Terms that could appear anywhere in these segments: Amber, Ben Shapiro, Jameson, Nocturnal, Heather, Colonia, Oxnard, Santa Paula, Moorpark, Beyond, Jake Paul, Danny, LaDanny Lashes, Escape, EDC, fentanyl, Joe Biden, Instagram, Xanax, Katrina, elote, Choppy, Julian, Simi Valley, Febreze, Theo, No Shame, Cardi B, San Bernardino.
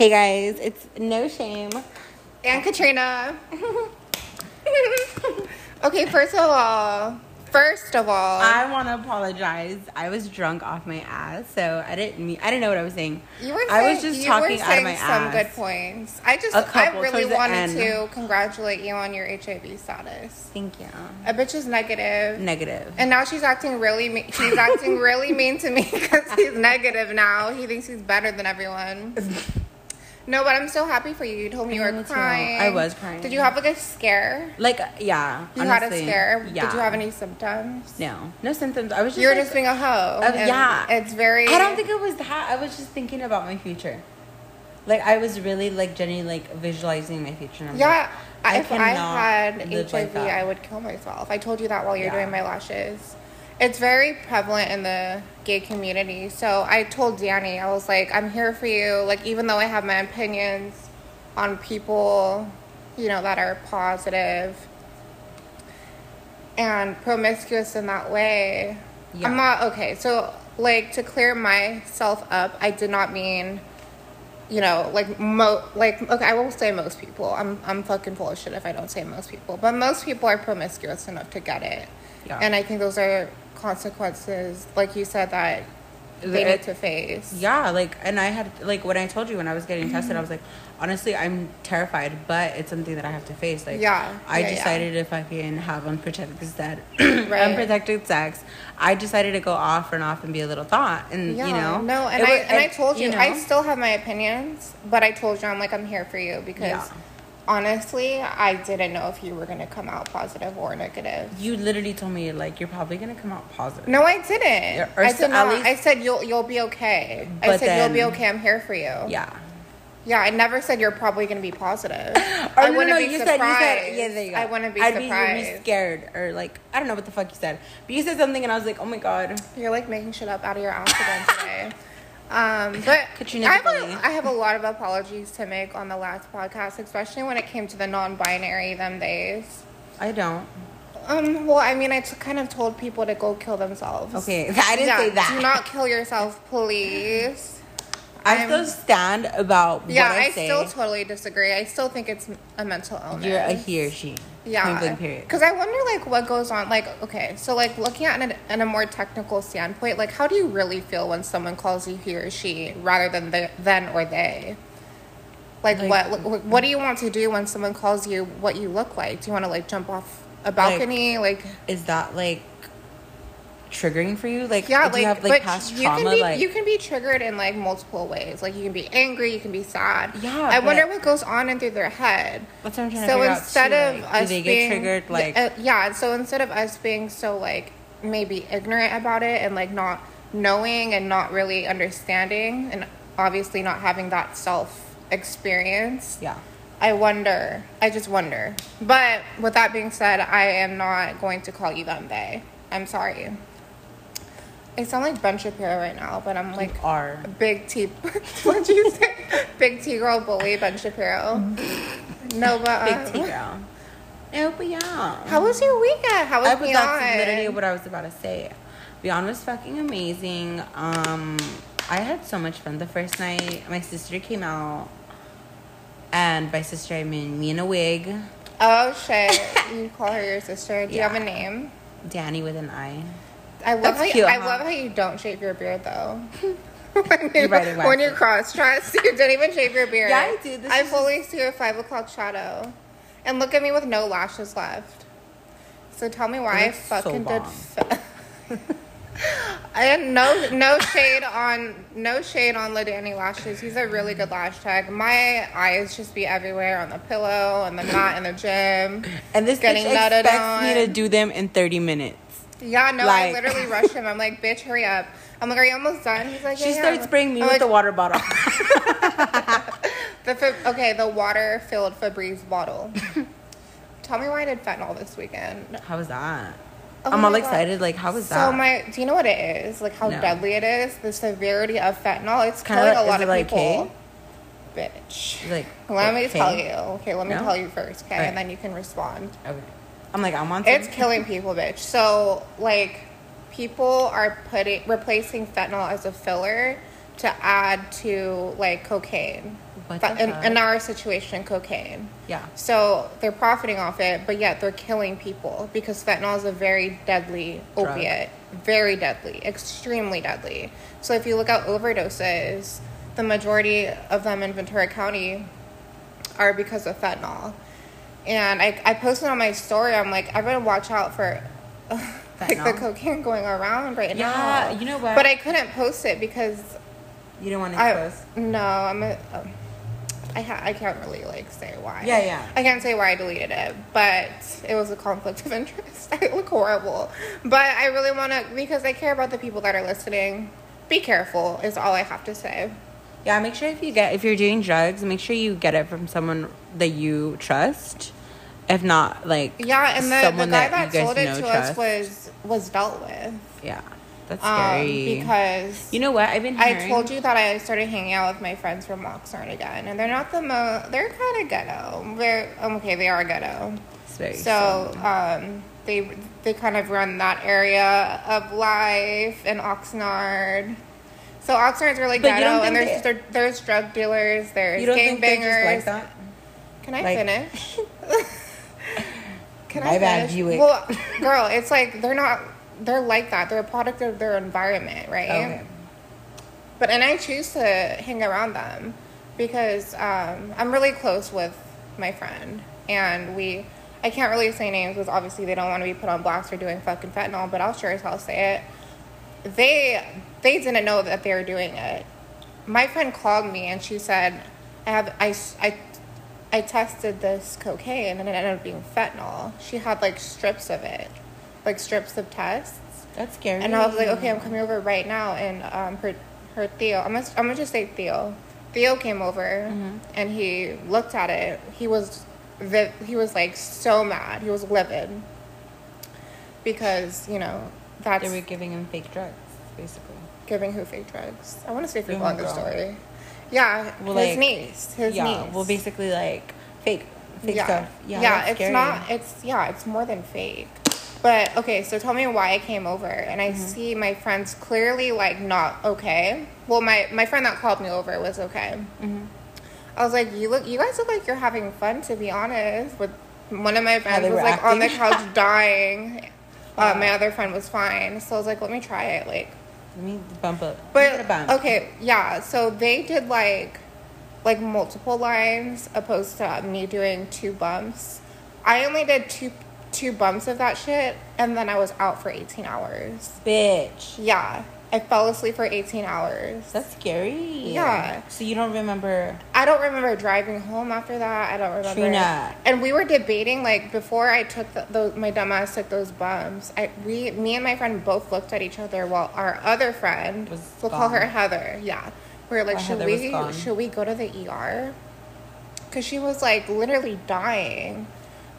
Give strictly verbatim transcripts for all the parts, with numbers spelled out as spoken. Hey guys, it's No Shame and Katrina. Okay, first of all, first of all, I want to apologize. I was drunk off my ass, so I didn't mean, I didn't know what I was saying. You were saying, I was just talking out of my ass. You were saying some good points. I just, I really wanted to congratulate you on your H I V status. Thank you. A bitch is negative. Negative. And now she's acting really, me- she's acting really mean to me because he's negative now. He thinks he's better than everyone. No, but I'm so happy for you. You told me you were crying. I was crying. Did you have like a scare? Like, yeah. You honestly, had a scare? Yeah. Did you have any symptoms? No. No symptoms. I was just You were like, just being a hoe. Uh, yeah. It's very... I don't think it was that. I was just thinking about my future. Like, I was really, like, genuinely, like, visualizing my future. And yeah. Like, I if I had H I V, like I would kill myself. I told you that while you're yeah. doing my lashes. It's very prevalent in the gay community, so I told Danny, I was like, I'm here for you, like, even though I have my opinions on people, you know, that are positive and promiscuous in that way, yeah. I'm not okay. So, like, to clear myself up, I did not mean, you know, like, mo like okay, I won't say most people. I'm I'm fucking full of shit if I don't say most people, but most people are promiscuous enough to get it, yeah. And I think those are consequences, like you said, that they need to face. Yeah, like, and I had, like, when I told you when I was getting tested, I was like, honestly, I'm terrified, but it's something that I have to face. Like, yeah, I yeah, decided yeah. if I can have unprotected sex, right. unprotected sex, I decided to go off and off and be a little thought, and yeah, you know, no, and I was, and I told you, you know, I still have my opinions, but I told you, I'm like, I'm here for you because. Yeah. Honestly, I didn't know if you were going to come out positive or negative. You literally told me, like, you're probably going to come out positive. No, I didn't. Or I, did not. Least, I said, you'll you'll be okay. I said, then, you'll be okay. I'm here for you. Yeah. Yeah, I never said you're probably going to be positive. Or I no, wouldn't no, be you surprised. Said, you said, yeah, there you go. I wouldn't be I'd surprised. I'd be scared or, like, I don't know what the fuck you said. But you said something, and I was like, oh, my God. You're, like, making shit up out of your ass again today. Um, but Katrina, I, have a, I have a lot of apologies to make on the last podcast, especially when it came to the non-binary them days. I don't. Um. Well, I mean, I t- kind of told people to go kill themselves. Okay, I didn't yeah, say that. Do not kill yourself, please. I I'm, still stand about what yeah, I, I say. Yeah, I still totally disagree. I still think it's a mental illness. You're a he or she. Yeah. Because I wonder, like, what goes on. Like, okay, so, like, looking at it in a more technical standpoint, like, how do you really feel when someone calls you he or she rather than the, then or they? Like, like what like, what do you want to do when someone calls you what you look like? Do you want to, like, jump off a balcony? Like, like is that, like, triggering for you? Like, yeah, do like, you have, like, past you trauma? Can be, like, you can be triggered in, like, multiple ways. Like, you can be angry, you can be sad. Yeah. I wonder what goes on in through their head. That's what I'm trying so to figure instead out too, of like, us do they being, get triggered? Like, uh, yeah. So instead of us being so, like, maybe ignorant about it and, like, not knowing and not really understanding and obviously not having that self experience. Yeah. I wonder. I just wonder. But with that being said, I am not going to call you them they. I'm sorry. I sound like Ben Shapiro right now, but I'm like a big T. What'd you say? Big T girl bully Ben Shapiro. No, but um, big T girl. No, but yeah. How was your weekend? How was I, Beyond? That's literally what I was about to say. Beyond was fucking amazing. Um, I had so much fun the first night. My sister came out, and by sister I mean me in a wig. Oh shit! You call her your sister? Do yeah. you have a name? Danny with an I. I love how you, I huh? love how you don't shave your beard though. when you're, right when you're cross-dressed, you don't even shave your beard. Yeah, I do. This I fully just... see a five o'clock shadow, and look at me with no lashes left. So tell me why I fucking so did. Fa- I had no no shade on no shade on LaDanny Lashes. He's a really good lash tag. My eyes just be everywhere on the pillow and the mat in the gym. And this getting bitch expects on. Me to do them in thirty minutes. Yeah, no, like, I literally rush him. I'm like, bitch, hurry up. I'm like, are you almost done? He's like, yeah, she starts yeah. spraying me I'm with like, the water bottle. the okay, the water-filled Febreze bottle. Tell me why I did fentanyl this weekend. How was that? Oh I'm all God. Excited. Like, how was so that? So my, do you know what it is? Like, how no. deadly it is? The severity of fentanyl. It's kind of like, a lot of like people. K? Bitch. Like, let like, me K? Tell you. Okay, let me no? tell you first. Okay, right. And then you can respond. Okay. I'm like, I'm on something. It's killing people, bitch. So, like, people are putting replacing fentanyl as a filler to add to, like, cocaine. What the in, in our situation, cocaine. Yeah. So they're profiting off it, but yet they're killing people because fentanyl is a very deadly drug. Opiate. Very deadly. Extremely deadly. So if you look at overdoses, the majority of them in Ventura County are because of fentanyl. And I, I posted on my story, I'm like, I better watch out for... Like now. The cocaine going around right yeah, now. Yeah, you know what? But I couldn't post it because... You don't want to expose? I, no, I'm a... Um, I, ha- I can't really, like, say why. Yeah, yeah. I can't say why I deleted it, but it was a conflict of interest. I look horrible. But I really want to... Because I care about the people that are listening. Be careful is all I have to say. Yeah, make sure if you get... If you're doing drugs, make sure you get it from someone that you trust. If not, like, yeah, and the, someone the guy that, that sold it to trust. us was was dealt with. Yeah, that's scary. Um, because you know what? I've been. Hearing... I told you that I started hanging out with my friends from Oxnard again, and they're not the most. They're kind of ghetto. They're okay. They are ghetto. It's very so um, they they kind of run that area of life in Oxnard. So Oxnard's really but ghetto, and there's they... there's drug dealers, there's gangbangers. Like Can I like... finish? Can My I bad, Buick. Well, girl, it's like they're not, they're like that. They're a product of their environment, right? Okay. But, and I choose to hang around them because um, I'm really close with my friend. And we, I can't really say names because obviously they don't want to be put on blast for doing fucking fentanyl, but I'll sure as hell say it. They, they didn't know that they were doing it. My friend called me and she said, I have, I, I, I tested this cocaine and it ended up being fentanyl. She had like strips of it, like strips of tests. That's scary. And I was like, okay, I'm coming over right now. And um, her, her Theo, I'm gonna, I'm gonna just say Theo. Theo came over mm-hmm. and he looked at it. He was, vi- he was like so mad. He was livid because you know that's they were giving him fake drugs, basically. Giving who fake drugs? I want to say people on the story. Yeah, well, his like, niece, his yeah, niece. Well, basically, like, fake, fake yeah. stuff. Yeah, yeah it's scary. Not, it's, yeah, it's more than fake. But, okay, so tell me why I came over, and I mm-hmm. see my friend's clearly, like, not okay. Well, my, my friend that called me over was okay. Mm-hmm. I was like, you look, you guys look like you're having fun, to be honest. With one of my friends was, like, acting. On the couch dying. Wow. Uh, my other friend was fine. So I was like, let me try it, like. Let me bump up. But, bump. Okay, yeah. So they did, like, like multiple lines opposed to me doing two bumps. I only did two two bumps of that shit, and then I was out for eighteen hours. Bitch. Yeah. I fell asleep for eighteen hours. That's scary. Yeah. So you don't remember... I don't remember driving home after that. I don't remember... Katrina. And we were debating, like, before I took the, those... My dumbass took those bumps. I, we, me and my friend both looked at each other while our other friend... Was we'll gone. Call her Heather. Yeah. We were like, well, should we, should we go to the E R? Because she was, like, literally dying.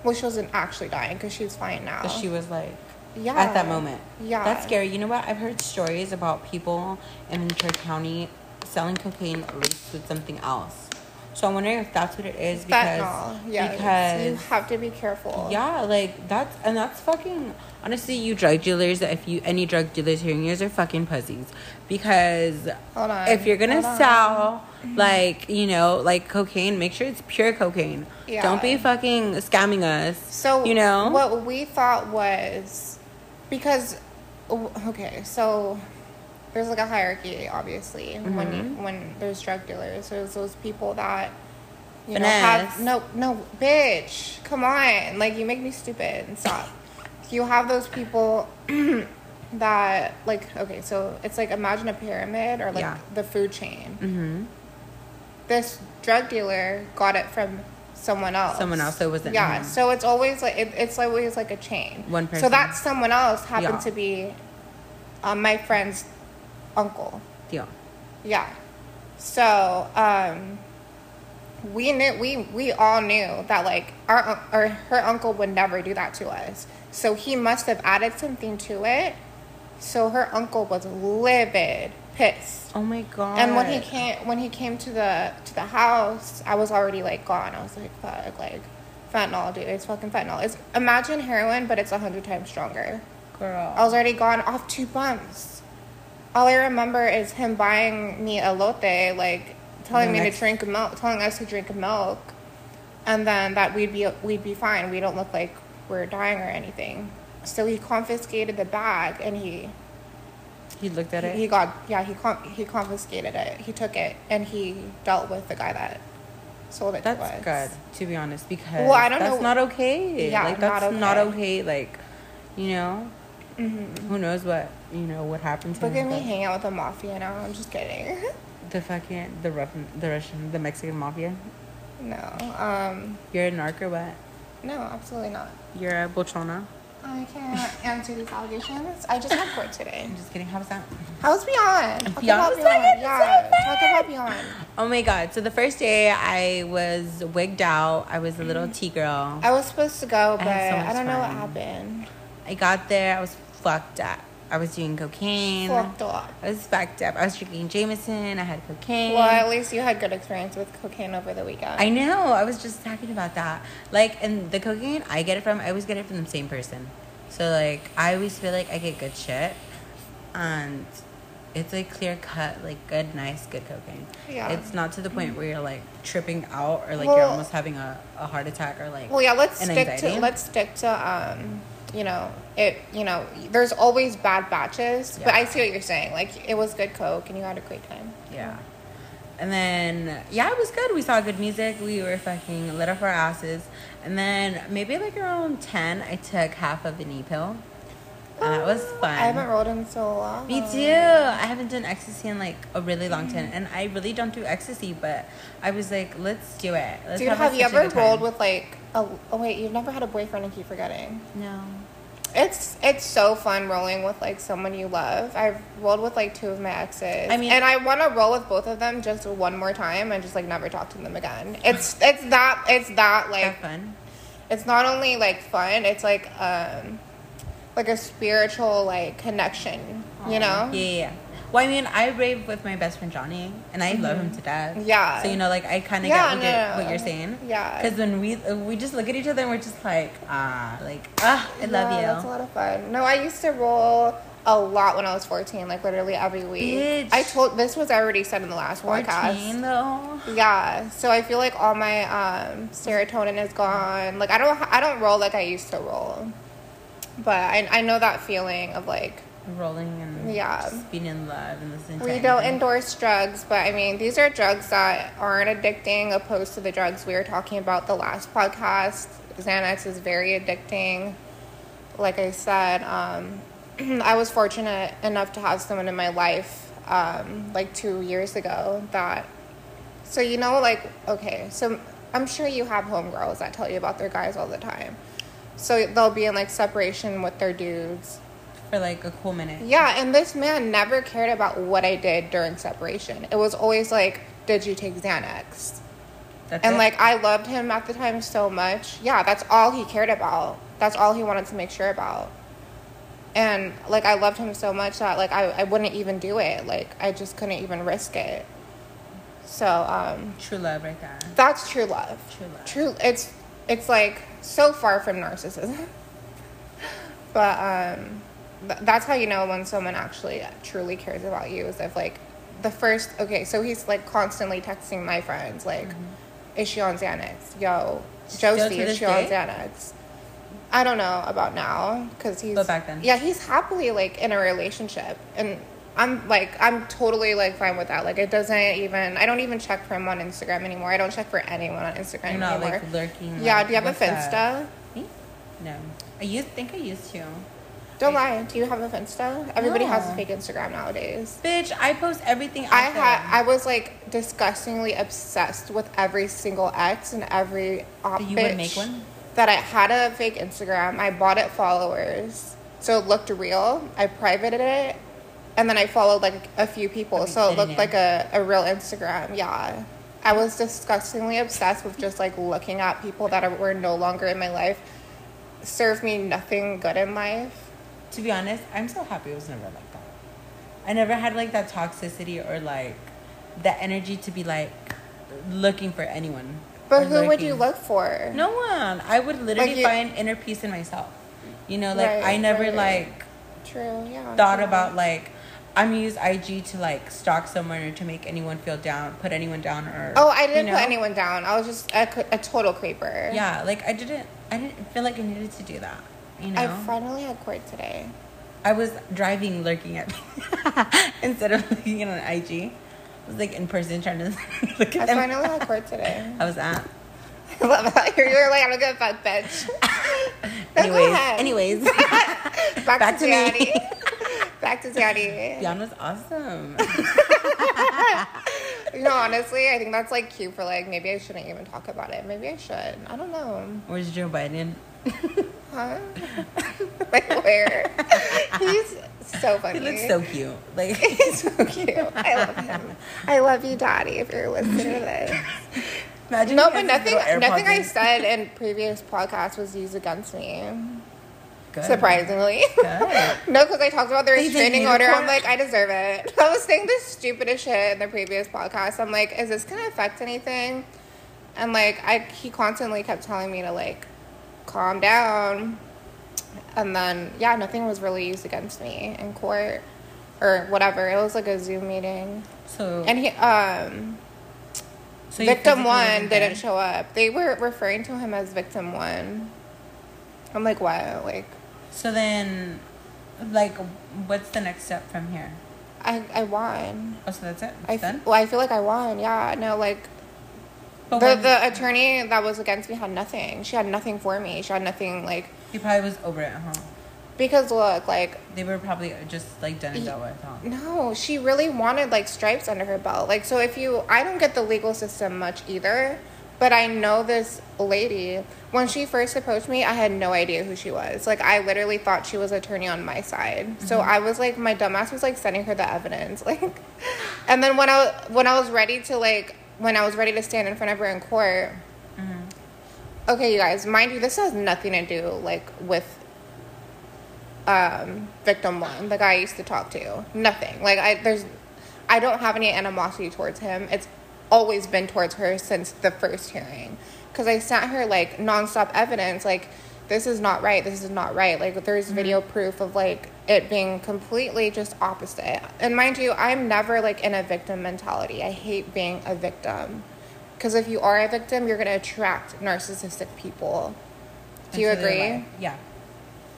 Well, she wasn't actually dying because she's fine now. But she was, like... Yeah. At that moment. Yeah. That's scary. You know what? I've heard stories about people in Ventura County selling cocaine laced with something else. So I'm wondering if that's what it is because fentanyl. Yeah, because you have to be careful. Yeah, like that's and that's fucking honestly, you drug dealers, if you any drug dealers hearing yours are fucking pussies. Because Hold on. if you're gonna Hold sell on. like, you know, like cocaine, make sure it's pure cocaine. Yeah. Don't be fucking scamming us. So you know what we thought was Because, okay, so there's, like, a hierarchy, obviously, mm-hmm. when you, when there's drug dealers. There's those people that, you Finesse. know, have... No, no, bitch, come on. Like, you make me stupid. Stop. You have those people that, like, okay, so it's, like, imagine a pyramid or, like, yeah. the food chain. Mm-hmm. This drug dealer got it from... someone else someone else that wasn't yeah him. So it's always like it, it's always like a chain one person so that someone else happened yeah. to be um, my friend's uncle yeah yeah so um we knew we we all knew that like our or her uncle would never do that to us, so he must have added something to it. So her uncle was livid, pissed. Oh my god. And when he came when he came to the to the house, I was already like gone. I was like, fuck, like fentanyl, dude, it's fucking fentanyl. It's imagine heroin, but it's a hundred times stronger. Girl. I was already gone off two bumps. all I remember is him buying me elote, like telling me next... to drink milk, telling us to drink milk, and then that we'd be we'd be fine. We don't look like we're dying or anything. So he confiscated the bag, and he he looked at he, it. He got yeah. He con- he confiscated it. He took it, and he dealt with the guy that sold it. That's to us. Good, to be honest, because well, I don't that's know. Not okay. Yeah, like, that's not okay. Not okay. Like, you know. Mm-hmm. Who knows what, you know, what happened to Look him. Look at me hanging out with the mafia now. I'm just kidding. The fucking, the Russian, the Russian, the Mexican mafia? No. Um, You're a narc or what? No, absolutely not. You're a bochona? I can't answer these allegations. I just had court today. I'm just kidding. How was that? How was Beyond? Talk Beyond? About Beyond. Yeah. So talk about Beyond. Oh my God. So the first day I was wigged out. I was a little tea girl. I was supposed to go, but I, so I don't fun. know what happened. I got there. I was fucked up. I was doing cocaine. Fucked up. I was fucked up. I was drinking Jameson. I had cocaine. Well, at least you had good experience with cocaine over the weekend. I know. I was just talking about that. Like, and the cocaine I get it from, I always get it from the same person. So, like, I always feel like I get good shit. And it's, like, clear-cut, like, good, nice, good cocaine. Yeah. It's not to the point where you're, like, tripping out or, like, well, you're almost having a, a heart attack or, like, well, yeah, let's stick anxiety. to, let's stick to, um... you know, it, you know, there's always bad batches, yeah. But I see what you're saying. Like, it was good coke and you had a great time. Yeah. And then, yeah, it was good. We saw good music. We were fucking lit up our asses. And then maybe like around ten, I took half of an E pill. Oh, and that was fun. I haven't rolled in so long. Me too. I haven't done ecstasy in like a really long mm. time. And I really don't do ecstasy, but I was like, let's do it. Let's Dude, have, have you ever rolled with like, a, oh wait, you've never had a boyfriend and keep forgetting? No. It's it's so fun rolling with, like, someone you love. I've rolled with, like, two of my exes. I mean... And I want to roll with both of them just one more time and just, like, never talk to them again. It's it's that, it's that, like... fun. It's not only, like, fun. It's, like, um... like, a spiritual, like, connection, Aww. You know? Yeah, yeah, well, I mean, I rave with my best friend, Johnny, and I mm-hmm. love him to death. Yeah. So, you know, like, I kind of yeah, get what, no, you're, no. what you're saying. Yeah. Because when we we just look at each other and we're just like, ah, like, ah, I yeah, love you. That's a lot of fun. No, I used to roll a lot when I was fourteen, like, literally every week. Bitch. I told, this was already said in the last fourteen, podcast. fourteen, though? Yeah. So, I feel like all my um, serotonin is gone. Like, I don't I don't roll like I used to roll. But I I know that feeling of, like... rolling and yeah. just being in love and listening to We don't anything. endorse drugs, but, I mean, these are drugs that aren't addicting opposed to the drugs we were talking about the last podcast. Xanax is very addicting. Like I said, um, I was fortunate enough to have someone in my life, um, like, two years ago that... So, you know, like, okay, so I'm sure you have homegirls that tell you about their guys all the time. So they'll be in, like, separation with their dudes. For, like, a cool minute. Yeah, and this man never cared about what I did during separation. It was always, like, did you take Xanax? That's and, it? Like, I loved him at the time so much. Yeah, that's all he cared about. That's all he wanted to make sure about. And, like, I loved him so much that, like, I, I wouldn't even do it. Like, I just couldn't even risk it. So, um... true love right there. That's true love. True love. True... It's... It's, like, so far from narcissism. But um, th- that's how you know when someone actually truly cares about you. Is if, like, the first... Okay, so he's, like, constantly texting my friends, like, mm-hmm. is she on Xanax? Yo, Josie, is she day? on Xanax? I don't know about now, because he's... But back then. Yeah, he's happily, like, in a relationship. And I'm, like, I'm totally, like, fine with that. Like, it doesn't even... I don't even check for him on Instagram anymore. I don't check for anyone on Instagram You're not, anymore. Like, lurking. Yeah, like, do you have a Finsta? Me? No. I used, think I used to. Don't I, lie. Do you have a Finsta? Everybody no. has a fake Instagram nowadays. Bitch, I post everything out I there. Had, I was, like, disgustingly obsessed with every single ex and every op You wouldn't make one? That I had a fake Instagram. I bought it followers. So it looked real. I privated it. And then I followed, like, a few people, okay, so it looked like a, a real Instagram, yeah. I was disgustingly obsessed with just, like, looking at people that are, were no longer in my life. Served me nothing good in life. To be honest, I'm so happy it was never like that. I never had, like, that toxicity or, like, the energy to be, like, looking for anyone. But who lurking. would you look for? No one. I would literally like you, find inner peace in myself. You know, like, right, I never, right. like... True, yeah. Thought yeah. about, like... I'm use I G to like stalk someone or to make anyone feel down, put anyone down, or oh, I didn't you know? put anyone down. I was just a, a total creeper. Yeah, like I didn't, I didn't feel like I needed to do that. You know, I finally had court today. I was driving, lurking at instead of looking on I G. I was like in person trying to look at I them. I finally had court today. I was at. I love how you're, you're like, I don't give a fuck, bitch. No, anyways, anyways. back, back to, to me. Back to Daddy. Beyond was awesome. No, honestly, I think that's, like, cute for, like, maybe I shouldn't even talk about it. Maybe I should. I don't know. Where's Joe Biden? Huh? Like, where? He's so funny. He looks so cute. Like, he's so cute. I love him. I love you, Daddy, if you're listening to this. Imagine no, but nothing, nothing I said in previous podcasts was used against me. Good. Surprisingly. Good. No, because I talked about the restraining order. I'm like, I deserve it. I was saying the stupidest shit in the previous podcast. I'm like, is this going to affect anything? And, like, I he constantly kept telling me to, like, calm down. And then, yeah, nothing was really used against me in court or whatever. It was, like, a Zoom meeting. So. And he, um... So victim one didn't show up. They were referring to him as victim one. I'm like, wow, like... So then, like, what's the next step from here? I I won. Oh, so that's it? It's I f- done? Well, I feel like I won, yeah. No, like, but the, when- the attorney that was against me had nothing. She had nothing for me. She had nothing, like... He probably was over it, huh? Because, look, like... They were probably just, like, done and dealt with, huh? No, she really wanted, like, stripes under her belt. Like, so if you... I don't get the legal system much either, but I know this lady... When she first approached me, I had no idea who she was. Like, I literally thought she was an attorney on my side. Mm-hmm. So I was, like, my dumbass was, like, sending her the evidence. Like, and then when I, when I was ready to, like, when I was ready to stand in front of her in court, mm-hmm. Okay, you guys, mind you, this has nothing to do, like, with um, victim one, the guy I used to talk to. Nothing. Like, I there's, I don't have any animosity towards him. It's always been towards her since the first hearing. Because I sent her, like, nonstop evidence, like, this is not right, this is not right. Like, there's mm-hmm. video proof of, like, it being completely just opposite. And mind you, I'm never, like, in a victim mentality. I hate being a victim. Because if you are a victim, you're going to attract narcissistic people. Do you Into agree? Yeah.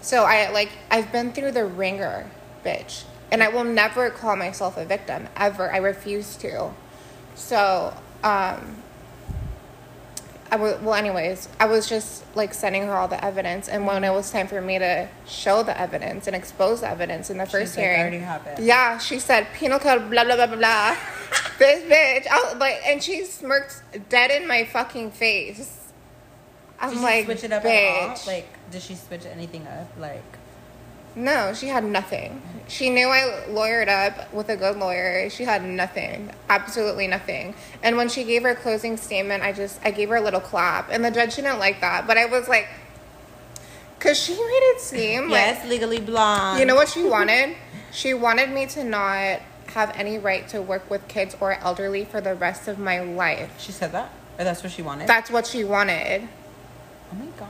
So, I, like, I've been through the ringer, bitch. And I will never call myself a victim, ever. I refuse to. So, um... I was, well, anyways, I was just, like, sending her all the evidence. And when it was time for me to show the evidence and expose the evidence in the first She's hearing. Like, I already have it. Yeah, she said, penal code, blah, blah, blah, blah, blah. This bitch. I was, like, and she smirked dead in my fucking face. I'm did she like, switch it up bitch. At all? Like, did she switch anything up? Like. No, she had nothing. She knew I lawyered up with a good lawyer. She had nothing. Absolutely nothing. And when she gave her closing statement, I just, I gave her a little clap. And the judge didn't like that. But I was like, because she made it seem yes, like... Yes, legally blonde. You know what she wanted? She wanted me to not have any right to work with kids or elderly for the rest of my life. She said that? Or that's what she wanted? That's what she wanted. Oh, my God.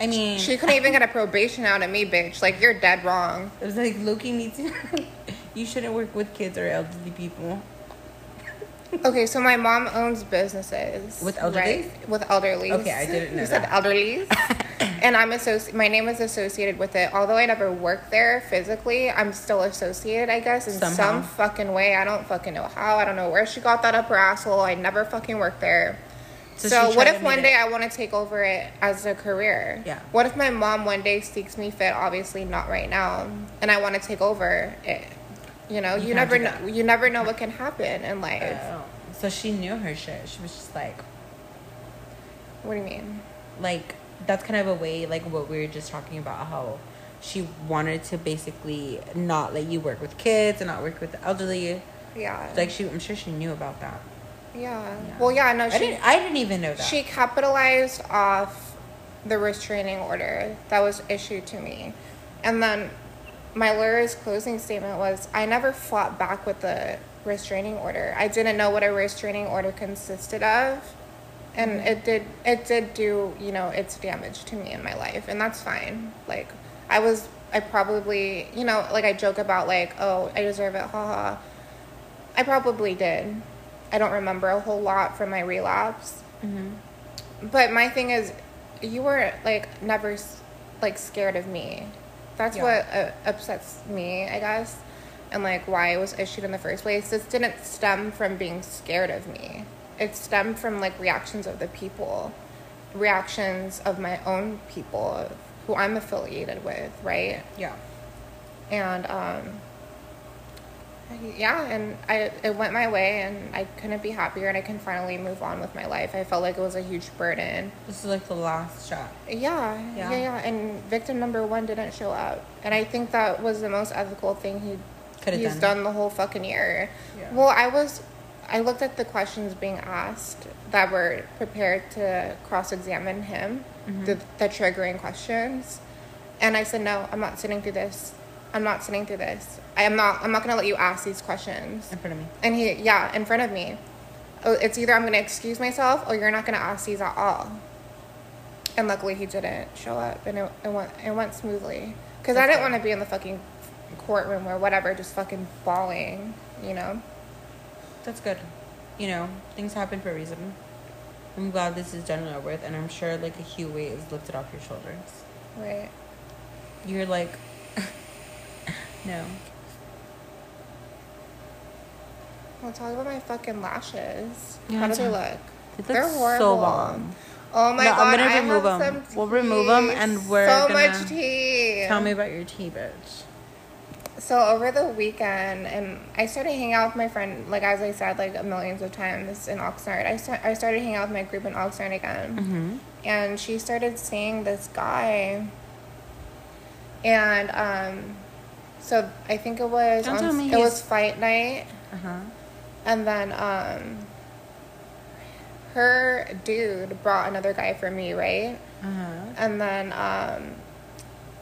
I mean... She couldn't even get a probation out of me, bitch. Like, you're dead wrong. It was like, Loki, me too. You shouldn't work with kids or elderly people. Okay, so my mom owns businesses. With elderly? Right? With elderly. Okay, I didn't know you that. You said elderly. And I'm associ- my name is associated with it. Although I never worked there physically, I'm still associated, I guess, in Somehow. some fucking way. I don't fucking know how. I don't know where she got that up her asshole. I never fucking worked there. So, so what if one day it. I want to take over it as a career? Yeah. What if my mom one day seeks me fit? Obviously not right now, and I want to take over it. You know, you, you never know. That. You never know what can happen in life. Uh, so she knew her shit. She was just like, "What do you mean?" Like that's kind of a way, like what we were just talking about, how she wanted to basically not let you work with kids and not work with the elderly. Yeah. Like she, I'm sure she knew about that. Yeah. yeah. Well, yeah, no, she... I didn't, I didn't even know that. She capitalized off the restraining order that was issued to me. And then my lawyer's closing statement was, I never fought back with the restraining order. I didn't know what a restraining order consisted of. And mm-hmm. it did it did do, you know, its damage to me in my life. And that's fine. Like, I was I probably, you know, like I joke about like, oh, I deserve it, haha. I probably did. I don't remember a whole lot from my relapse. Mm-hmm. But my thing is, you were like never like scared of me. That's yeah. what uh, upsets me, I guess. And like why it was issued in the first place. This didn't stem from being scared of me. It stemmed from like reactions of the people, reactions of my own people who I'm affiliated with, right? Yeah. And um yeah, and I it went my way and I couldn't be happier and I can finally move on with my life. I felt like it was a huge burden. This is like the last shot. Yeah, yeah, yeah, yeah. And victim number one didn't show up. And I think that was the most ethical thing he Could've he's done. done the whole fucking year. Yeah. Well, I was I looked at the questions being asked that were prepared to cross-examine him, mm-hmm. the, the triggering questions. And I said, no, I'm not sitting through this. I'm not sitting through this. I am not, I'm not going to let you ask these questions. In front of me. And he, yeah, in front of me. It's either I'm going to excuse myself or you're not going to ask these at all. And luckily he didn't show up and it, it, went, it went smoothly. Because I didn't want to be in the fucking courtroom or whatever, just fucking bawling, you know? That's good. You know, things happen for a reason. I'm glad this is done and over with, and I'm sure, like, a huge weight is lifted off your shoulders. Right. You're like, no. Well, talk about my fucking lashes. Yeah, how do they look? They They're look horrible. So long. Oh, my no, God. I'm going to remove them. We'll remove them, and we're so gonna much tea. Tell me about your tea, bitch. So over the weekend, and I started hanging out with my friend, like as I said, like millions of times in Oxnard. I start, I started hanging out with my group in Oxnard again, mm-hmm. and she started seeing this guy. And um, so I think it was Don't on, tell me it he's... was fight night, uh-huh. and then um, her dude brought another guy for me, right? Uh-huh. And then um,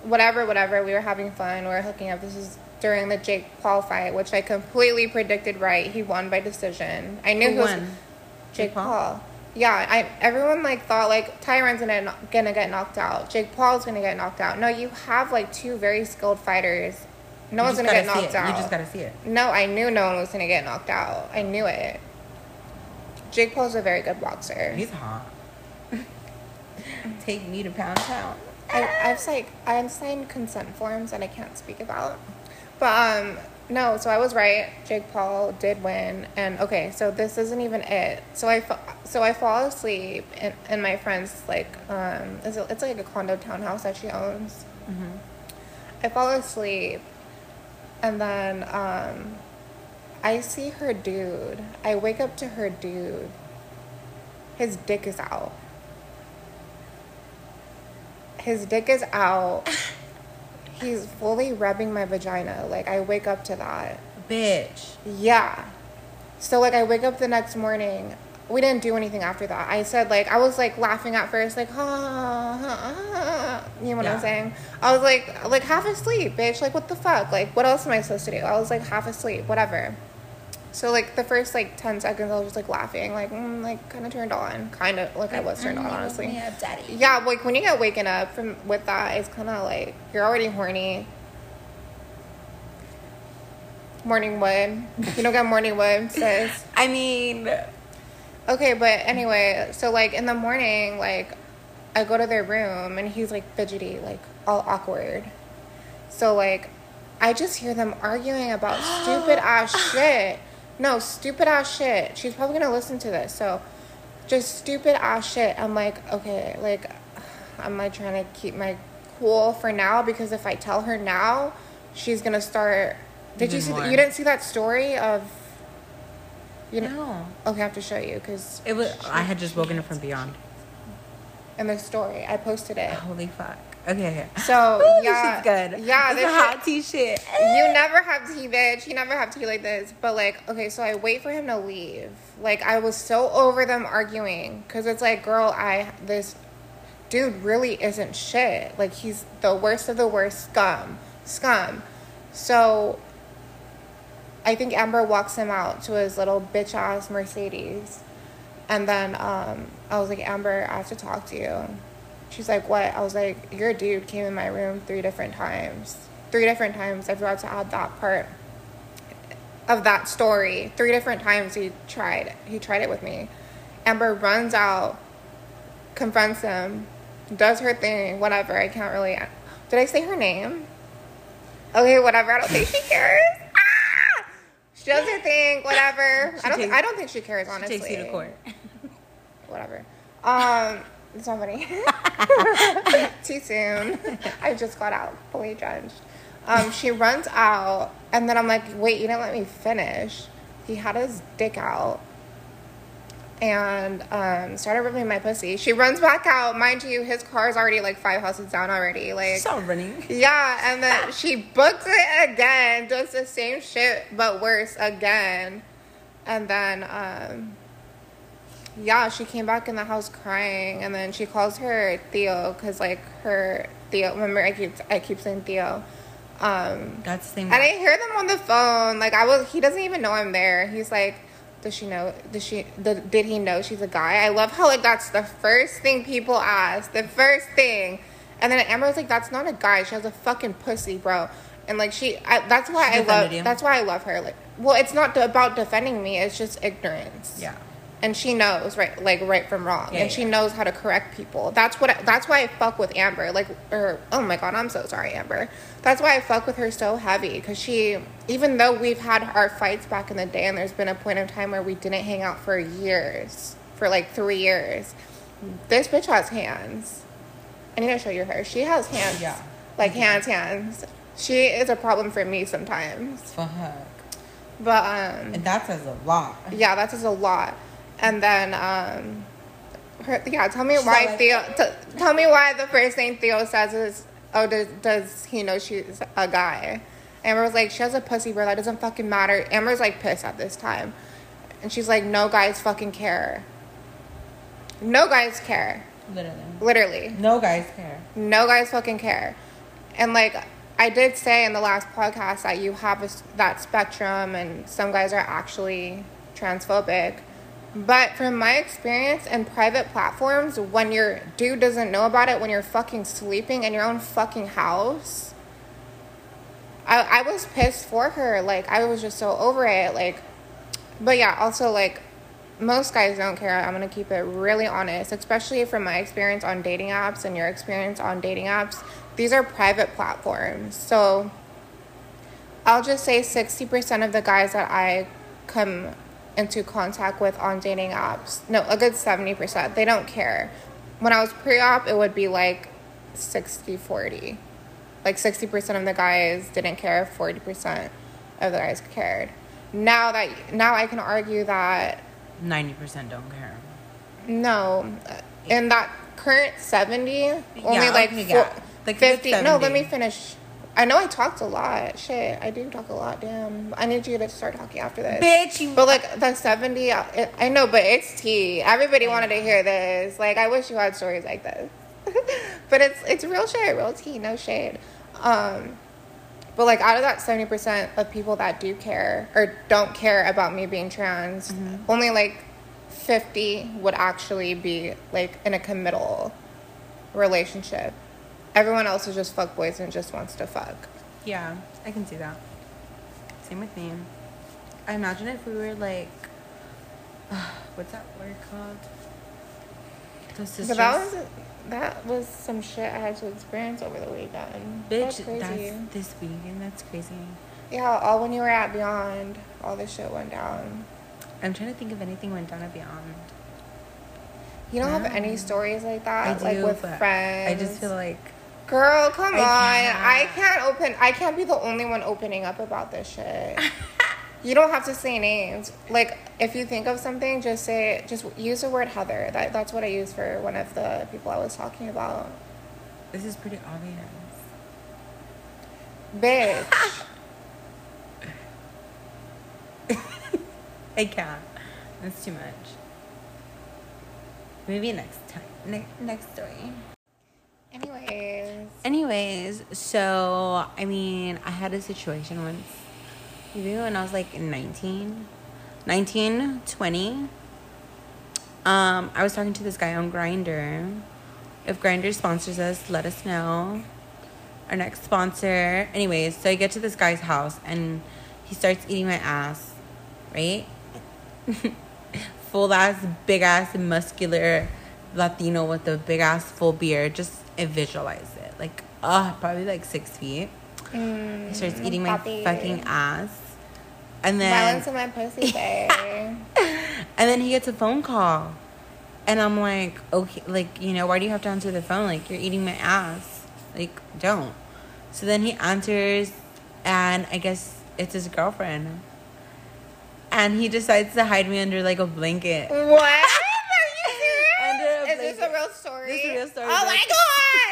whatever, whatever, we were having fun, we were hooking up. This is during the Jake Paul fight, which I completely predicted right. He won by decision. I knew Who he won? was Jake, Jake Paul. Paul. Yeah, I everyone like thought like Tyron's gonna gonna get knocked out. Jake Paul's gonna get knocked out. No, you have like two very skilled fighters. No you one's gonna get knocked out. You just gotta see it. No, I knew no one was gonna get knocked out. I knew it. Jake Paul's a very good boxer. He's hot. Take me to pound town. I, I've like I've signed consent forms that I can't speak about. But, um, no, so I was right. Jake Paul did win. And, okay, so this isn't even it. So I, fa- so I fall asleep in, in my friend's, like, um, it's, a, it's like a condo townhouse that she owns. Mm-hmm. I fall asleep. And then, um, I see her dude. I wake up to her dude. His dick is out. His dick is out. He's fully rubbing my vagina. Like, I wake up to that. Bitch. Yeah. So, like, I wake up the next morning. We didn't do anything after that. I said, like, I was, like, laughing at first. Like, ha, ha, ha. You know what yeah. I'm saying? I was, like, like, half asleep, bitch. Like, what the fuck? Like, what else am I supposed to do? I was, like, half asleep. Whatever. So, like, the first, like, ten seconds, I was just, like, laughing. Like, mm, like, kind of turned on. Kind of, like, I was turned on, honestly. Yeah, daddy. Yeah, like, when you get waken up from with that, it's kind of, like, you're already horny. Morning wood. You don't get morning wood, sis. I mean. Okay, but anyway, so, like, in the morning, like, I go to their room, and he's, like, fidgety, like, all awkward. So, like, I just hear them arguing about stupid-ass shit. No, stupid ass shit. She's probably going to listen to this. So just stupid ass shit. I'm like, okay, like, I'm like trying to keep my cool for now because if I tell her now, she's going to start. Did Even you see th- you didn't see that story of, you know? No. Okay, I have to show you because it was, she, I had just woken up from Beyond. And the story, I posted it. Holy fuck. Okay. So, ooh, yeah. This is good. Yeah. This is hot tea shit. You never have tea, bitch. You never have tea like this. But, like, okay, so I wait for him to leave. Like, I was so over them arguing. Because it's like, girl, I, this dude really isn't shit. Like, he's the worst of the worst scum. Scum. So, I think Amber walks him out to his little bitch-ass Mercedes. And then um, I was like, Amber, I have to talk to you. She's like, what? I was like, your dude came in my room three different times. Three different times. I forgot to add that part of that story. Three different times he tried. He tried it with me. Amber runs out, confronts him, does her thing, whatever. I can't really... Did I say her name? Okay, whatever. I don't think she cares. Ah! She does her thing, whatever. She I don't takes, I don't think she cares, honestly. She takes you to court. Whatever. Um... It's not funny. Too soon. I just got out fully drenched. Um, she runs out, and then I'm like, wait, you didn't let me finish. He had his dick out and um, started ripping my pussy. She runs back out. Mind you, his car is already, like, five houses down already. Like, so running. Yeah, and then she books it again, does the same shit but worse again. And then... Um, yeah, she came back in the house crying, and then she calls her Theo, because, like, her Theo, remember, I keep I keep saying Theo. Um, That's the same. And I hear them on the phone. Like, I was, he doesn't even know I'm there. He's like, does she know, does she, the, did he know she's a guy? I love how, like, that's the first thing people ask, the first thing. And then Amber's like, that's not a guy. She has a fucking pussy, bro. And, like, she, I, that's why she I love, you. that's why I love her. Like, well, it's not about defending me. It's just ignorance. Yeah. And she knows, right, like, right from wrong. Yeah, and yeah. she knows how to correct people. That's what. I, that's why I fuck with Amber. Like, or, oh, my God, I'm so sorry, Amber. That's why I fuck with her so heavy. Because she, even though we've had our fights back in the day, and there's been a point in time where we didn't hang out for years. For, like, three years. This bitch has hands. I need to show you her. She has hands. Yeah. Like, mm-hmm. hands, hands. She is a problem for me sometimes. Fuck. But, um. And that says a lot. Yeah, that says a lot. And then, um, her, yeah, tell me She's why like, Theo, t- tell me why the first thing Theo says is, oh, does, does he know she's a guy? Amber was like, she has a pussy, bro. That doesn't fucking matter. Amber's, like, pissed at this time. And she's like, no guys fucking care. No guys care. Literally. Literally. No guys care. No guys fucking care. And, like, I did say in the last podcast that you have a, that spectrum, and some guys are actually transphobic. But from my experience in private platforms, when your dude doesn't know about it, when you're fucking sleeping in your own fucking house, I I was pissed for her. Like, I was just so over it. Like, but yeah, also, like, most guys don't care. I'm going to keep it really honest, especially from my experience on dating apps and your experience on dating apps. These are private platforms. So I'll just say sixty percent of the guys that I come into contact with on dating apps, no, a good seventy percent, they don't care. When I was pre-op, it would be like sixty forty, like sixty percent of the guys didn't care, forty percent of the guys cared. Now that now I can argue that ninety percent don't care. No, in that current seventy, only yeah, like, okay, four, yeah. like fifty. No, let me finish. I know I talked a lot. Shit, I do talk a lot. Damn. I need you to start talking after this. Bitch. You- but, like, the seventy, I, I know, but it's tea. Everybody wanted to hear this. Like, I wish you had stories like this. But it's it's real shit, real tea, no shade. Um, but, like, out of that seventy percent of people that do care or don't care about me being trans, mm-hmm. only, like, fifty would actually be, like, in a committal relationship. Everyone else is just fuckboys and just wants to fuck. Yeah, I can see that. Same with me. I imagine if we were like, uh, what's that word called? The sisters. But that was that was some shit I had to experience over the weekend. Bitch, that's, crazy. that's this weekend. That's crazy. Yeah, all when you were at Beyond, all this shit went down. I'm trying to think if anything went down at Beyond. You don't no. have any stories like that, I do, like with friends. I just feel like. Girl, come I on. Can't. I can't open... I can't be the only one opening up about this shit. You don't have to say names. Like, if you think of something, just say... Just use the word Heather. That That's what I use for one of the people I was talking about. This is pretty obvious. Bitch. I can't. That's too much. Maybe next time. Ne- next story. Anyways. Anyways, so, I mean, I had a situation once, you know, and I was like nineteen, nineteen, twenty. Um, I was talking to this guy on Grindr, If Grindr sponsors us, let us know. Our next sponsor. Anyways, so I get to this guy's house and he starts eating my ass, right? Full ass, big ass, muscular Latino with a big ass full beard. Just I visualize it. Like, uh, probably like six feet. Mm, he starts eating my puppy. fucking ass. And then, my pussy yeah. And then he gets a phone call. And I'm like, okay, like, you know, why do you have to answer the phone? Like, you're eating my ass. Like, don't. So then he answers, and I guess it's his girlfriend. And he decides to hide me under, like, a blanket. What? Are you serious? Under a Is this a real story? This is a real story. Oh, my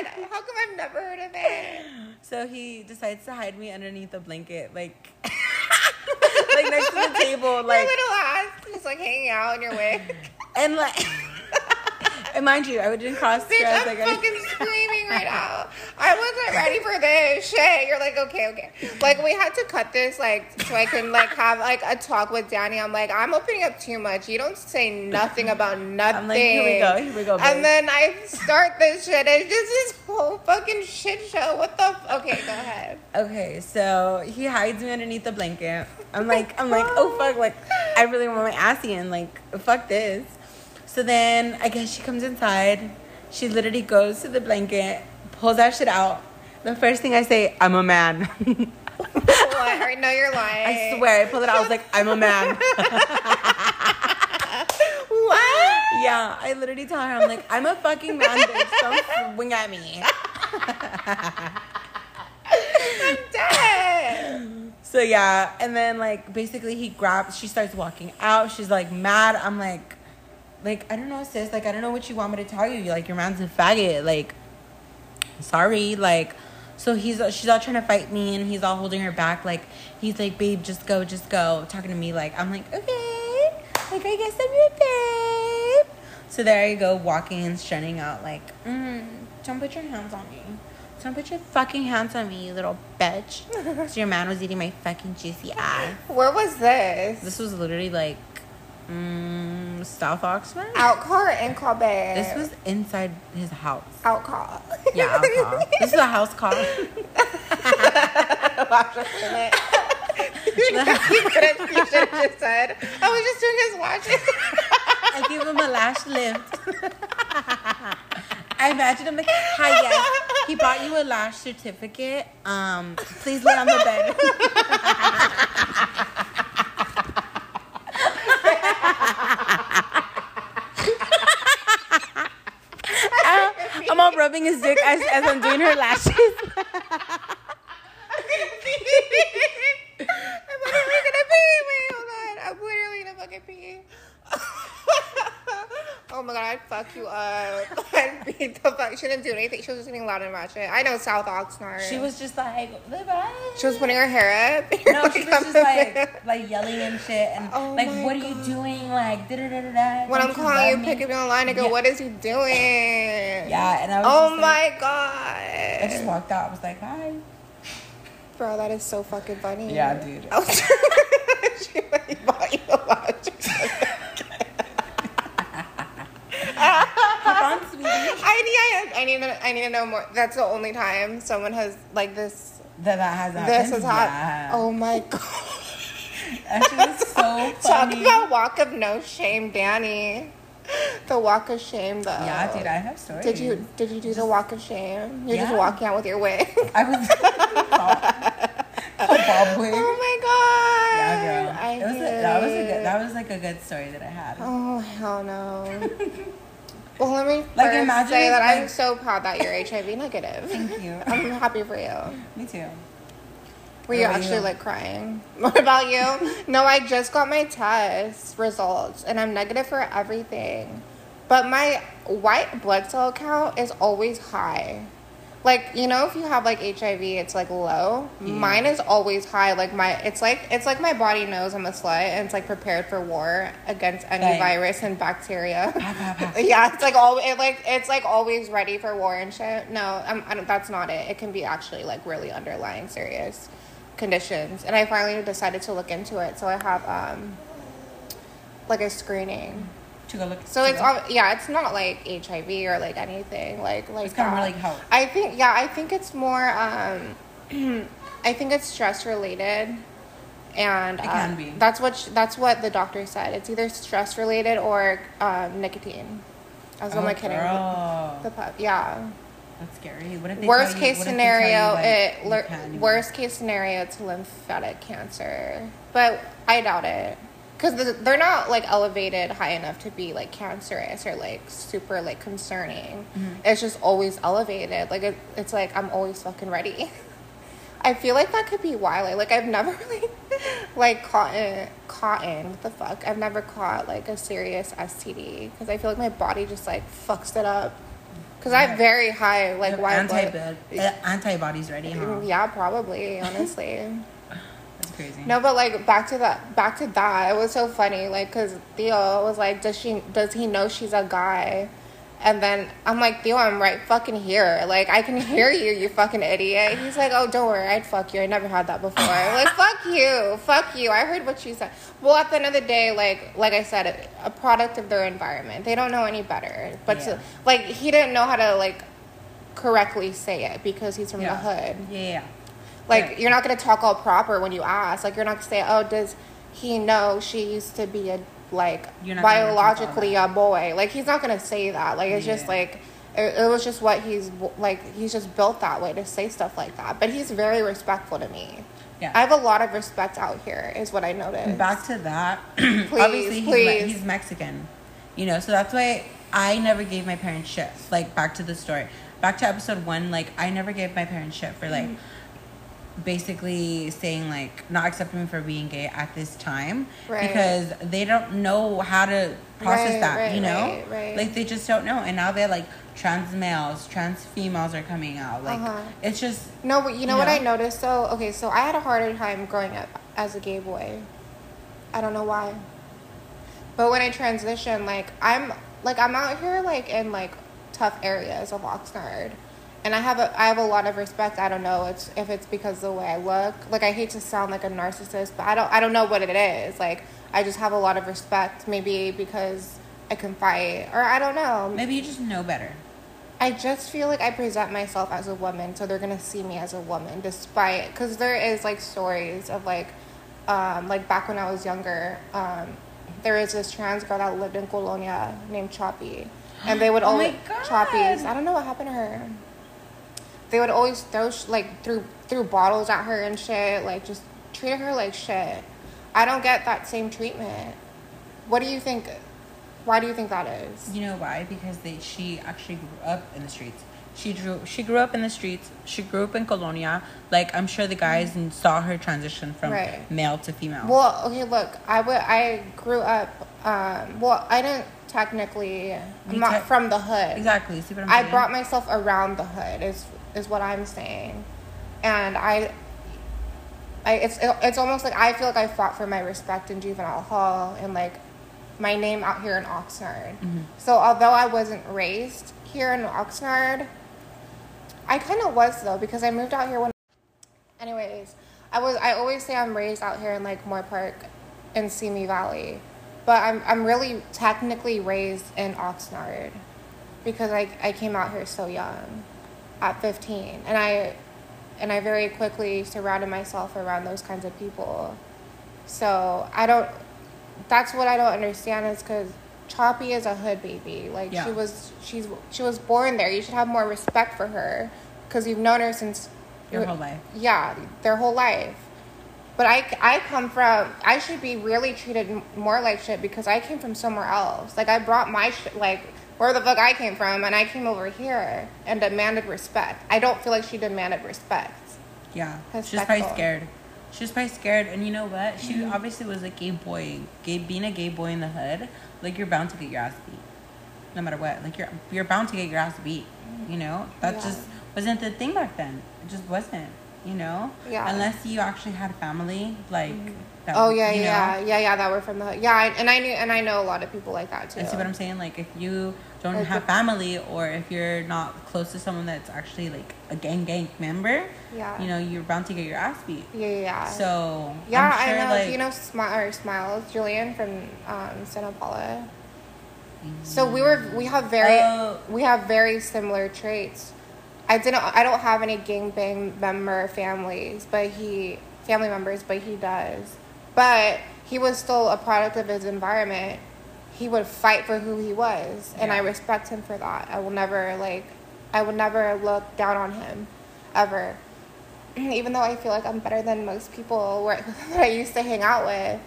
God. How come I've never heard of it? So he decides to hide me underneath a blanket, like... like, next to the table, like... Your little ass just, like, hanging out in your wig. And, like... and mind you, I didn't cross-dress. Bitch, I'm like, fucking screaming right now. I wasn't ready for this shit. You're like, okay, okay. Like, we had to cut this, like, so I can, like, have, like, a talk with Danny. I'm like, I'm opening up too much. You don't say nothing about nothing. I'm like, here we go, here we go, babe. And then I start this shit. It's just this whole fucking shit show. What the... F- okay, go ahead. Okay, so he hides me underneath the blanket. I'm like, I'm like, oh, fuck. Like, I really want my ass in. Like, fuck this. So then, I guess she comes inside. She literally goes to the blanket, pulls that shit out. The first thing I say, I'm a man. What? I know you're lying. I swear, I pulled it out. I was like, I'm a man. What? Yeah, I literally tell her, I'm like, I'm a fucking man, bitch. Don't swing at me. I'm dead. So, yeah. And then, like, basically, he grabs, she starts walking out. She's, like, mad. I'm like... Like, I don't know, sis. Like, I don't know what you want me to tell you. You're like, your man's a faggot. Like, sorry. Like, so he's she's all trying to fight me, and he's all holding her back. Like, he's like, babe, just go, just go. Talking to me. Like, I'm like, okay. Like, I guess I'm your babe. So there you go, walking and shunning out. Like, mm, don't put your hands on me. Don't put your fucking hands on me, you little bitch. So your man was eating my fucking juicy ass. Where was this? This was literally, like... Mm, South Oxnard? Outcar and call back. This was inside his house. Outcar. Yeah, outcar. This is a house call. Watch us in it. You could have you should have just said, I was just doing his watches. I give him a lash lift. I imagine him like, hi, yes. He bought you a lash certificate. Um, please lay on the bed. I'm all rubbing his dick as, as I'm doing her lashes. I'm literally gonna pee. Wait, hold on. I'm literally gonna fucking pee. Oh my god, I'd fuck you up. I'd beat the fuck. She didn't do anything. She was just getting loud and ratchet. I know, South Oxnard. She was just like, bye-bye. She was putting her hair up. No, like, she was I'm just like, like yelling and shit. And oh like, what god. Are you doing? Like, da da da da. When I'm calling you, me? Pick up your line and go, yeah. What is you doing? Yeah, and I was oh just my like, god. I just walked out. I was like, hi. Bro, that is so fucking funny. Yeah, dude. I was- she like bought you a lot. Come on, sweetie. I need, I need, to, I need to know more. That's the only time someone has like this. That that has happened. This is hot. Yeah. Oh my god. That shit is so funny. Talk about walk of no shame, Danny. The walk of shame, though. Yeah, dude, I have stories. Did you did you do just, the walk of shame? You're yeah. just walking out with your wig. I was. A bob wig. Oh my god. Yeah, girl. I it was. A, that was a good. That was like a good story that I had. Oh hell no. Well, let me like, first say that like, I'm so proud that you're H I V negative. Thank you. I'm happy for you. Me too. Were you actually, you? like, crying? What about you? No, I just got my test results, and I'm negative for everything. But my white blood cell count is always high. Like, you know, if you have, like, H I V, it's, like, low. Yeah. Mine is always high. Like, my it's like it's like my body knows I'm a slut, and it's, like, prepared for war against any Dang. virus and bacteria. Yeah, it's, like, all, it like it's, like, always ready for war and shit. No, I'm, I don't, that's not it. It can be actually, like, really underlying serious conditions. And I finally decided to look into it, so I have, um, like, a screening. to go look. So it's all, yeah, it's not like H I V or like anything like like. It's kind of more like health. I think yeah, I think it's more. Um, I think it's stress related, and it can uh, be. That's what sh- that's what the doctor said. It's either stress related or um, nicotine. I was oh, only kidding. Girl. The pup, yeah. That's scary. What if they worst tell you, case what scenario, if they tell you, like, it. You can't worst case scenario, it's lymphatic cancer, but I doubt it. Because they're not, like, elevated high enough to be, like, cancerous or, like, super, like, concerning. Mm-hmm. It's just always elevated. Like, it, it's like, I'm always fucking ready. I feel like that could be why. Like, like I've never really, like, caught in, caught in. What the fuck? I've never caught, like, a serious S T D. Because I feel like my body just, like, fucks it up. Because I have very high, like, you have anti- blood. Antibodies ready, huh? Yeah, probably, honestly. Crazy. No, but like back to that, back to that. It was so funny, like, cause Theo was like, "Does she? Does he know she's a guy?" And then I'm like, "Theo, I'm right fucking here. Like, I can hear you, you fucking idiot." He's like, "Oh, don't worry, I'd fuck you. I never had that before." Like, fuck you, fuck you. I heard what she said. Well, at the end of the day, like, like I said, a product of their environment. They don't know any better. But yeah. to, like, he didn't know how to like correctly say it because he's from yeah. the hood. Yeah. yeah. Like, yeah. you're not going to talk all proper when you ask. Like, you're not going to say, oh, does he know she used to be, a like, biologically a boy? Like, he's not going to say that. Like, it's yeah. just, like, it, it was just what he's, like, he's just built that way to say stuff like that. But he's very respectful to me. Yeah. I have a lot of respect out here, is what I noticed. Back to that. please, Obviously, please. He's, he's Mexican, you know? So that's why I never gave my parents shit. Like, back to the story. Back to episode one, like, I never gave my parents shit for, like... Mm-hmm. basically saying like not accepting me for being gay at this time right. because they don't know how to process right, that right, you know right, right. like they just don't know, and now they're like trans males, trans females are coming out like uh-huh. it's just no but you know, you know what I noticed though so, okay so I had a harder time growing up as a gay boy. I don't know why, but when I transitioned like I'm like I'm out here like in like tough areas of Oxnard. And I have a I have a lot of respect. I don't know it's, if it's because of the way I look. Like, I hate to sound like a narcissist, but I don't I don't know what it is. Like, I just have a lot of respect. Maybe because I can fight. Or I don't know. Maybe you just know better. I just feel like I present myself as a woman, so they're going to see me as a woman. Despite... Because there is, like, stories of, like... Um, like, back when I was younger, um, there was this trans girl that lived in Colonia named Choppy. And they would oh always... Choppies. I don't know what happened to her. They would always throw, sh- like, threw, threw bottles at her and shit. Like, just treated her like shit. I don't get that same treatment. What do you think? Why do you think that is? You know why? Because they, she actually grew up in the streets. She drew. She grew up in the streets. She grew up in Colonia. Like, I'm sure the guys mm-hmm. saw her transition from right. male to female. Well, okay, look. I, w- I grew up... Um, well, I didn't... Technically, I'm not from the hood. Exactly. See what I'm saying? I brought myself around the hood. Is is what I'm saying, and I, I it's it's almost like I feel like I fought for my respect in juvenile hall and like my name out here in Oxnard. Mm-hmm. So although I wasn't raised here in Oxnard, I kind of was though because I moved out here when. Anyways, I was. I always say I'm raised out here in like Moorpark, and Simi Valley. But I'm I'm really technically raised in Oxnard because I, I came out here so young, at fifteen, and I and I very quickly surrounded myself around those kinds of people. So I don't. That's what I don't understand is because Choppy is a hood baby. Like yeah. she was she's she was born there. You should have more respect for her because you've known her since your whole life. Yeah, their whole life. But I, I come from... I should be really treated more like shit because I came from somewhere else. Like, I brought my shit... Like, where the fuck I came from, and I came over here and demanded respect. I don't feel like she demanded respect. Yeah. Respectful. She's probably scared. She's probably scared. And you know what? She mm-hmm. obviously was a gay boy. Gay, being a gay boy in the hood, like, you're bound to get your ass beat. No matter what. Like, you're, you're bound to get your ass beat. You know? That yeah. just wasn't the thing back then. It just wasn't. You know, yeah. Unless you actually had family, like that, oh yeah, you know? yeah, yeah, yeah, that were from the yeah, I, and I knew and I know a lot of people like that too. And see what I'm saying? Like if you don't like have the, family, or if you're not close to someone that's actually like a gang gang member, yeah, you know, you're bound to get your ass beat. Yeah, yeah. So yeah, I'm sure, I know. Like, you know, Smiles, Julian from um, Santa Paula. So we were we have very oh. we have very similar traits. I didn't I don't have any gangbang member families, but he family members, but he does. But he was still a product of his environment. He would fight for who he was, and yeah. I respect him for that. I will never like I would never look down on him ever. Even though I feel like I'm better than most people where, that I used to hang out with.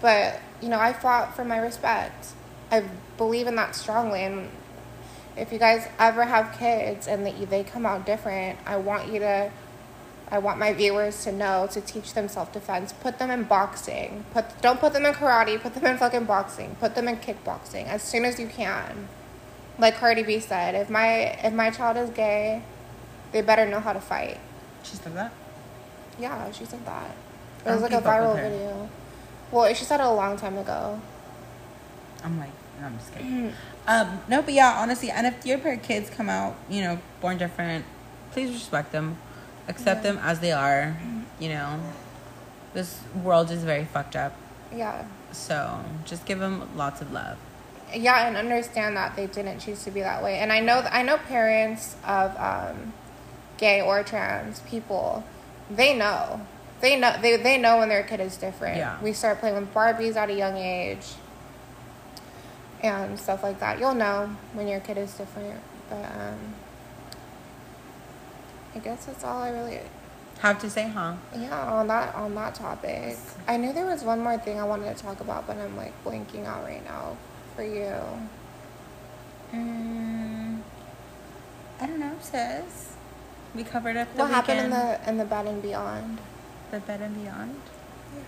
But, you know, I fought for my respect. I believe in that strongly. And if you guys ever have kids and they, they come out different, I want you to, I want my viewers to know to teach them self-defense. Put them in boxing. Put Don't put them in karate. Put them in fucking boxing. Put them in kickboxing as soon as you can. Like Cardi B said, if my if my child is gay, they better know how to fight. She said that? Yeah, she said that. It was like a viral video. Well, she said it a long time ago. I'm like, no, I'm just kidding. um, no, but yeah, honestly, and if your pair of kids come out, you know, born different, please respect them. Accept yeah. them as they are. You know, this world is very fucked up. Yeah. So just give them lots of love. Yeah, and understand that they didn't choose to be that way. And I know, th- I know parents of um, gay or trans people, they know. They know they they know when their kid is different. Yeah. We start playing with Barbies at a young age and stuff like that. You'll know when your kid is different. But um, I guess that's all I really have to say, huh? Yeah, on that on that topic. I knew there was one more thing I wanted to talk about, but I'm like blanking out right now for you. Um, I don't know, sis. We covered up the what weekend. happened in the in the Bad and Beyond. The Bed and Beyond. Yeah.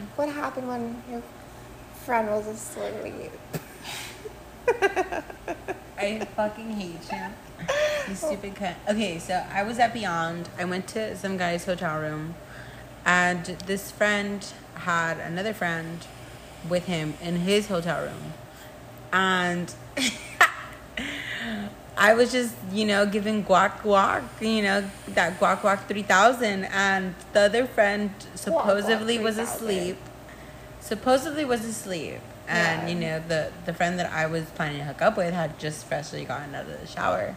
The what happened when your friend was asleep? I fucking hate you. You stupid cunt. Okay, so I was at Beyond. I went to some guy's hotel room, and this friend had another friend with him in his hotel room, and I was just, you know, giving guac guac, you know, that guac guac three thousand. And the other friend supposedly guac, guac, was asleep. Supposedly was asleep. And, yeah. you know, the, the friend that I was planning to hook up with had just freshly gotten out of the shower.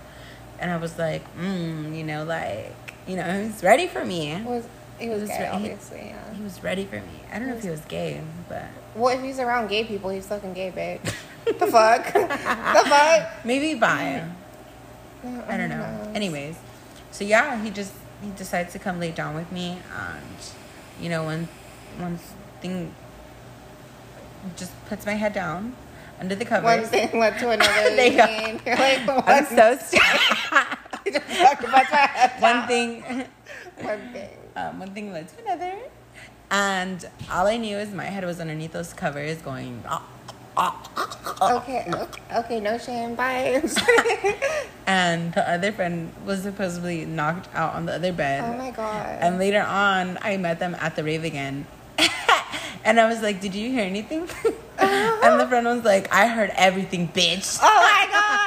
And I was like, mm, you know, like, you know, he was ready for me. It was, it was, he was gay, re- obviously, yeah. He was ready for me. I don't know was, if he was gay, but... Well, if he's around gay people, he's fucking gay, babe. The fuck? The fuck? Maybe bi. I don't know. Anyways, so yeah, he just he decides to come lay down with me, and you know, one one thing just puts my head down under the covers. One thing led to another. There you go. You're like, what? I'm so stupid. I just talked about my head down. One thing. One thing. Um, one thing led to another, and all I knew is my head was underneath those covers, going. Oh. Okay, okay, okay, no shame, bye. And the other friend was supposedly knocked out on the other bed. Oh my god. And later on, I met them at the rave again. And I was like, did you hear anything? Uh-huh. And the friend was like, I heard everything, bitch. Oh my god.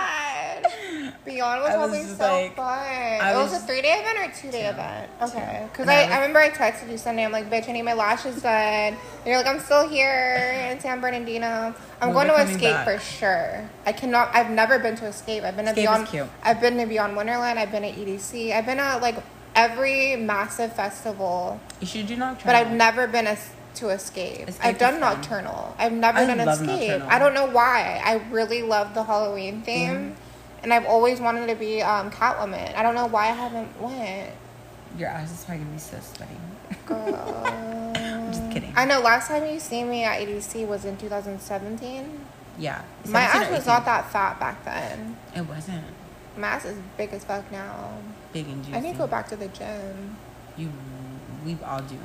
Beyond was always so like, fun. I it was, was a three-day event or a two-day two, event? Okay. Because I, I, I remember I texted you Sunday. I'm like, bitch, I need my lashes done. And you're like, I'm still here in San Bernardino. I'm well, going to Escape back. for sure. I cannot. I've never been to Escape. I've been to Beyond. Cute. I've been to Beyond Winterland. I've been to E D C. I've been to like every massive festival. You should do Nocturnal. But I've never been a, to Escape. Escape I've done Nocturnal. I've never I done Escape. Nocturnal. I don't know why. I really love the Halloween theme, mm-hmm. and I've always wanted to be um, Catwoman. I don't know why I haven't went. Your eyes is probably gonna be so sweaty. Girl. I'm just kidding. I know last time you see me at A D C was in two thousand seventeen. Yeah. My ass was not that fat back then. It wasn't. My ass is big as fuck now. Big and juicy. I need to go back to the gym. You, we've all do.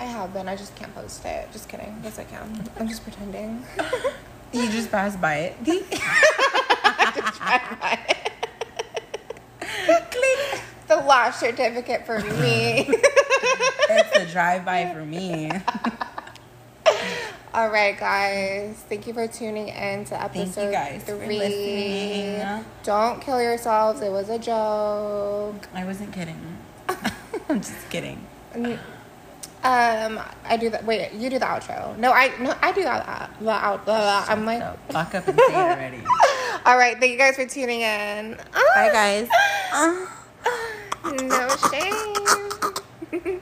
I have been. I just can't post it. Just kidding. Yes, I can. I'm just pretending. You just passed by it. I just passed by it. Click. The lash certificate for me. It's a drive-by for me. All right, guys. Thank you for tuning in to episode Thank you guys three. Don't kill yourselves. It was a joke. I wasn't kidding. I'm just kidding. Um, I do that. Wait, you do the outro. No, I no, I do that. The out. I'm like up. Lock up and say it already. All right, thank you guys for tuning in. Bye, guys. No shame.